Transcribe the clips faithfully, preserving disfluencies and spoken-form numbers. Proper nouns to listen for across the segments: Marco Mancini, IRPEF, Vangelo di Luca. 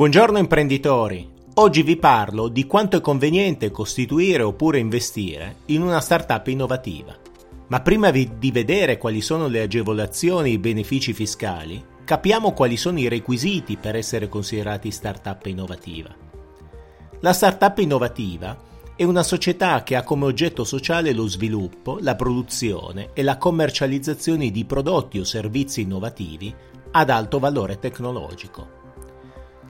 Buongiorno imprenditori, oggi vi parlo di quanto è conveniente costituire oppure investire in una startup innovativa. Ma prima di vedere quali sono le agevolazioni e i benefici fiscali, capiamo quali sono i requisiti per essere considerati startup innovativa. La startup innovativa è una società che ha come oggetto sociale lo sviluppo, la produzione e la commercializzazione di prodotti o servizi innovativi ad alto valore tecnologico.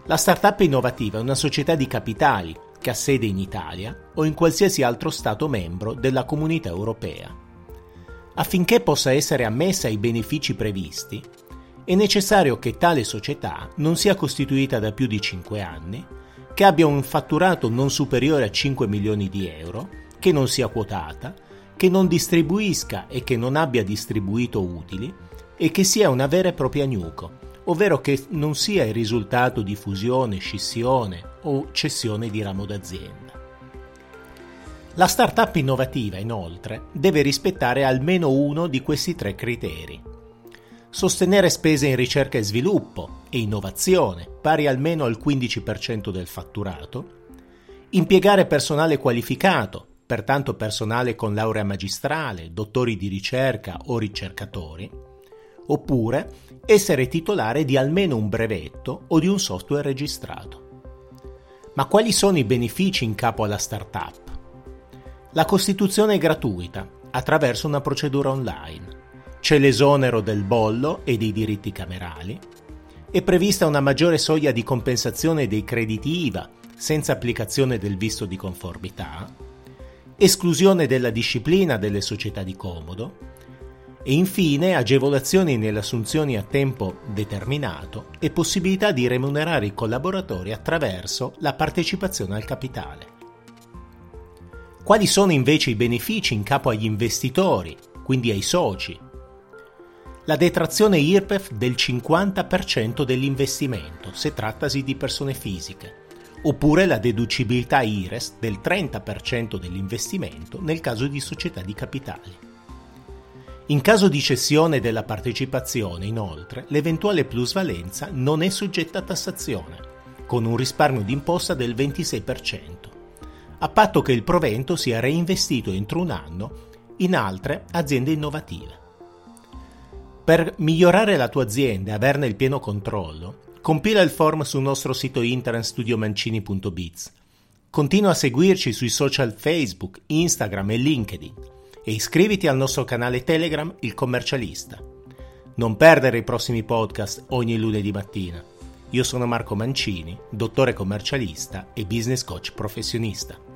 La startup innovativa è una società di capitali che ha sede in Italia o in qualsiasi altro Stato membro della Comunità Europea. Affinché possa essere ammessa ai benefici previsti, è necessario che tale società non sia costituita da più di cinque anni, che abbia un fatturato non superiore a cinque milioni di euro, che non sia quotata, che non distribuisca e che non abbia distribuito utili e che sia una vera e propria newco, ovvero che non sia il risultato di fusione, scissione o cessione di ramo d'azienda. La startup innovativa, inoltre, deve rispettare almeno uno di questi tre criteri. Sostenere spese in ricerca e sviluppo e innovazione, pari almeno al quindici per cento del fatturato, impiegare personale qualificato, pertanto personale con laurea magistrale, dottori di ricerca o ricercatori, oppure essere titolare di almeno un brevetto o di un software registrato. Ma quali sono i benefici in capo alla startup? La costituzione è gratuita attraverso una procedura online, c'è l'esonero del bollo e dei diritti camerali, è prevista una maggiore soglia di compensazione dei crediti I V A senza applicazione del visto di conformità, esclusione della disciplina delle società di comodo, e infine agevolazioni nelle assunzioni a tempo determinato e possibilità di remunerare i collaboratori attraverso la partecipazione al capitale. Quali sono invece i benefici in capo agli investitori, quindi ai soci? La detrazione I R P E F del cinquanta per cento dell'investimento, se trattasi di persone fisiche, oppure la deducibilità I R E S del trenta per cento dell'investimento nel caso di società di capitali. In caso di cessione della partecipazione, inoltre, l'eventuale plusvalenza non è soggetta a tassazione, con un risparmio d'imposta del ventisei per cento, a patto che il provento sia reinvestito entro un anno in altre aziende innovative. Per migliorare la tua azienda e averne il pieno controllo, compila il form sul nostro sito internet studio mancini punto biz. Continua a seguirci sui social Facebook, Instagram e LinkedIn. E iscriviti al nostro canale Telegram Il Commercialista. Non perdere i prossimi podcast ogni lunedì mattina. Io sono Marco Mancini, dottore commercialista e business coach professionista.